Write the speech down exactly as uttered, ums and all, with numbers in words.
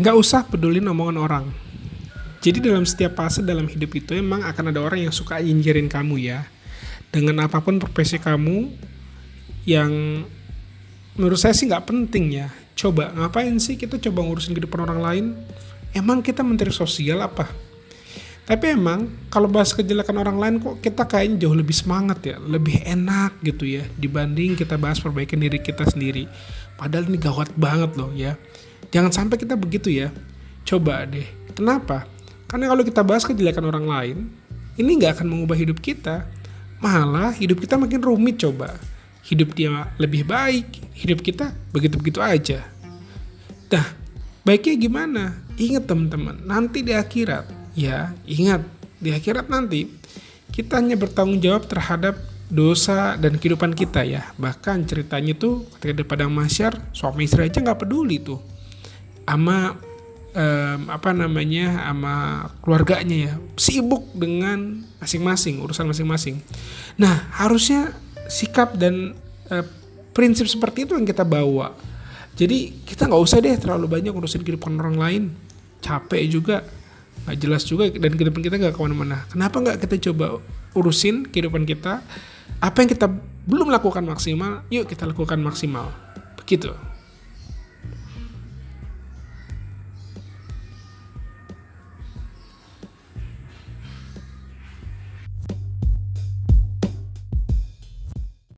Nggak usah pedulin omongan orang. Jadi dalam setiap fase dalam hidup itu emang akan ada orang yang suka nyinjirin kamu ya. Dengan apapun profesi kamu, yang menurut saya sih nggak penting ya. Coba, ngapain sih kita coba ngurusin kehidupan orang lain? Emang kita menteri sosial apa? Tapi emang kalau bahas kejelekan orang lain kok kita kayaknya jauh lebih semangat ya. Lebih enak gitu ya dibanding kita bahas perbaikan diri kita sendiri. Padahal ini gawat banget loh ya. Jangan sampai kita begitu ya. Coba deh. Kenapa? Karena kalau kita bahas kejelekan orang lain, ini gak akan mengubah hidup kita. Malah hidup kita makin rumit coba. Hidup dia lebih baik, hidup kita begitu-begitu aja. Nah, baiknya gimana? Ingat teman-teman, nanti di akhirat, ya ingat, di akhirat nanti, kita hanya bertanggung jawab terhadap dosa dan kehidupan kita ya. Bahkan ceritanya tuh, ketika di Padang Mahsyar, suami istri aja gak peduli tuh. Ama Um, apa namanya sama keluarganya ya, sibuk dengan masing-masing urusan masing-masing. Nah harusnya sikap dan uh, prinsip seperti itu yang kita bawa. Jadi kita nggak usah deh terlalu banyak urusin kehidupan orang lain, capek juga, nggak jelas juga, dan kehidupan kita nggak kemana-mana. Kenapa nggak kita coba urusin kehidupan kita? Apa yang kita belum lakukan maksimal, yuk kita lakukan maksimal. Begitu.